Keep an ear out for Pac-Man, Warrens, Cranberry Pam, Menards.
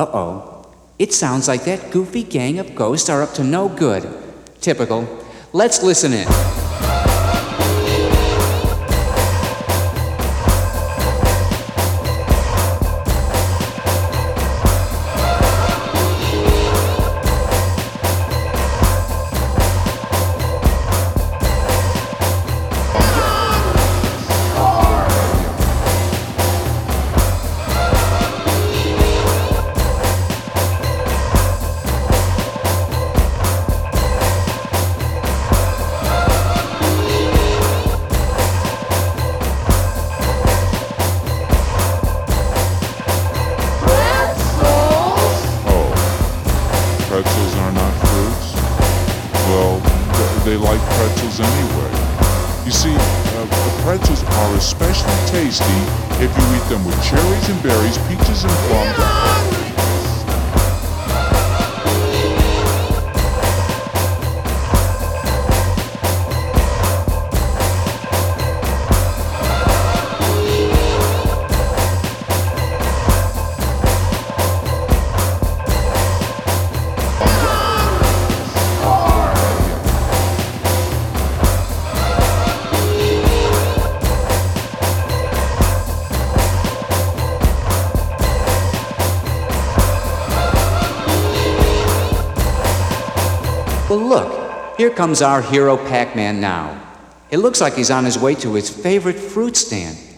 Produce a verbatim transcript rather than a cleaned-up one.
Uh-oh. It sounds like that goofy gang of ghosts are up to no good. Typical. Let's listen in. Pretzels are not fruits? Well, th- they like pretzels anyway. You see, uh, pretzels are especially tasty if you eat them with cherries and berries, peaches and plums. Yeah! Well, look, here comes our hero Pac-Man now. It looks like he's on his way to his favorite fruit stand.